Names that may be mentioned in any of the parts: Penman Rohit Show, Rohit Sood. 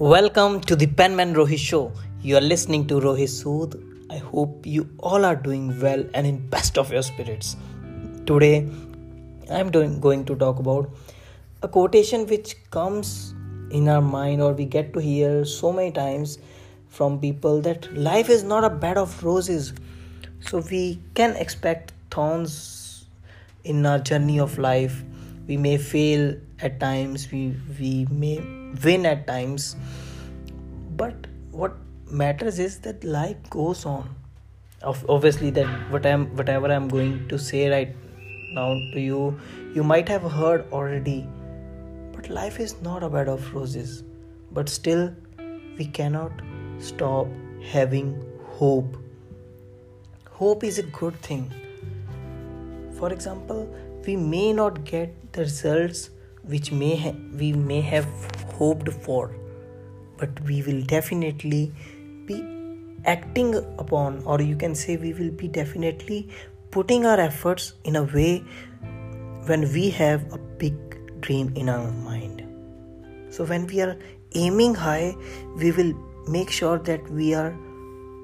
Welcome to the Penman Rohit Show. You are listening to Rohit Sood. I hope you all are doing well and in best of your spirits. Today, I am going to talk about a quotation which comes in our mind or we get to hear so many times from people that life is not a bed of roses. So we can expect thorns in our journey of life. We may fail at times, we may win at times, but what matters is that life goes on. Obviously, that whatever I'm going to say right now to you, you might have heard already, but life is not a bed of roses. But still, we cannot stop having hope. Hope is a good thing. For example, we may not get the results which we may have hoped for, but we will definitely be acting upon, or you can say we will be definitely putting our efforts in a way when we have a big dream in our mind. So when we are aiming high, we will make sure that we are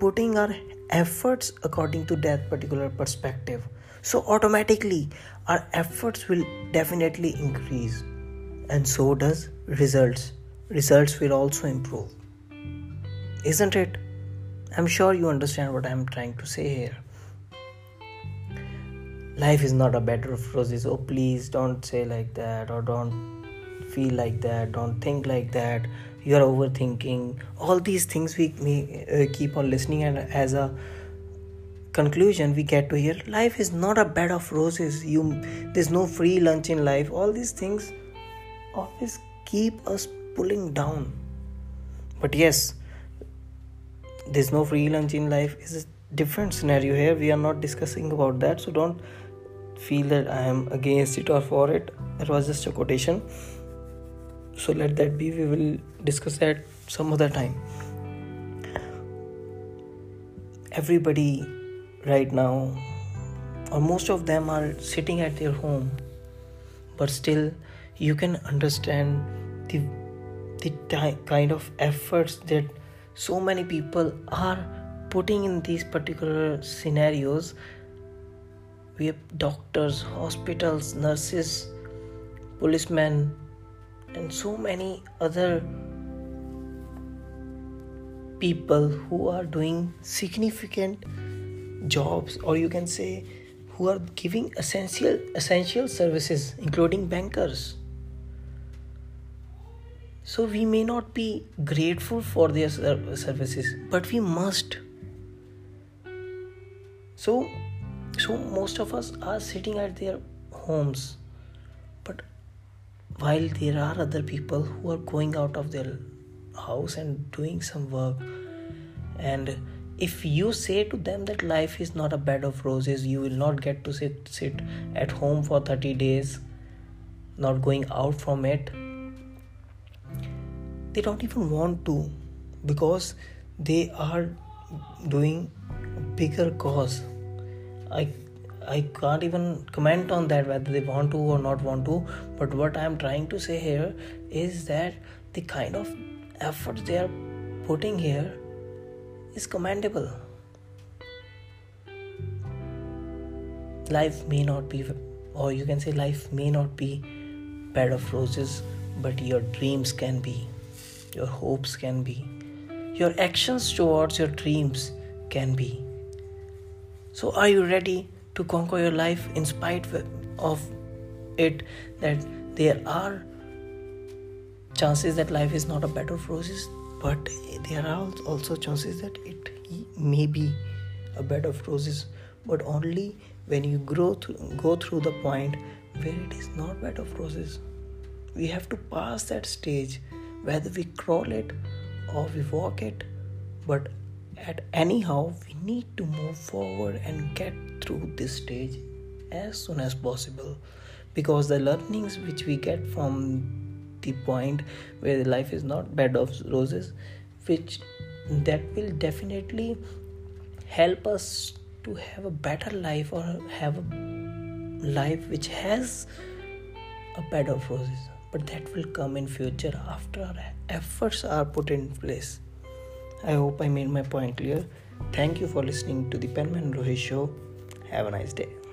putting our efforts according to that particular perspective. So automatically our efforts will definitely increase, and so does results. Results will also improve, isn't it? I'm sure you understand what I'm trying to say here. Life is not a bed of roses. Oh, please don't say like that, or don't feel like that, don't think like that. You are overthinking. All these things we keep on listening, and as a conclusion we get to hear, life is not a bed of roses. There's no free lunch in life. All these things always keep us pulling down. But yes, there's no free lunch in life is a different scenario here. We are not discussing about that, so don't feel that I am against it or for it. That was just a quotation, so let that be. We will discuss that some other time. Everybody right now, or most of them, are sitting at their home, but still you can understand the kind of efforts that so many people are putting in these particular scenarios. We have doctors, hospitals, nurses, policemen, and so many other people who are doing significant jobs, or you can say who are giving essential services, including bankers. So we may not be grateful for their services, but we must. So most of us are sitting at their homes, but while there are other people who are going out of their house and doing some work. And if you say to them that life is not a bed of roses, you will not get to sit at home for 30 days, not going out from it. They don't even want to, because they are doing a bigger cause. I can't even comment on that, whether they want to or not want to. But what I am trying to say here is that the kind of efforts they are putting here is commendable. Life may not be, or you can say life may not be bed of roses, but your dreams can be, your hopes can be, your actions towards your dreams can be. So are you ready to conquer your life in spite of it, that there are chances that life is not a bed of roses? But there are also chances that it may be a bed of roses, but only when you go through the point where it is not a bed of roses. We have to pass that stage, whether we crawl it or we walk it, but anyhow we need to move forward and get through this stage as soon as possible, because the learnings which we get from the point where the life is not bed of roses, which that will definitely help us to have a better life, or have a life which has a bed of roses. but that will come in future after our efforts are put in place. I hope I made my point clear. Thank you for listening to the Penman Rohit Show. Have a nice day.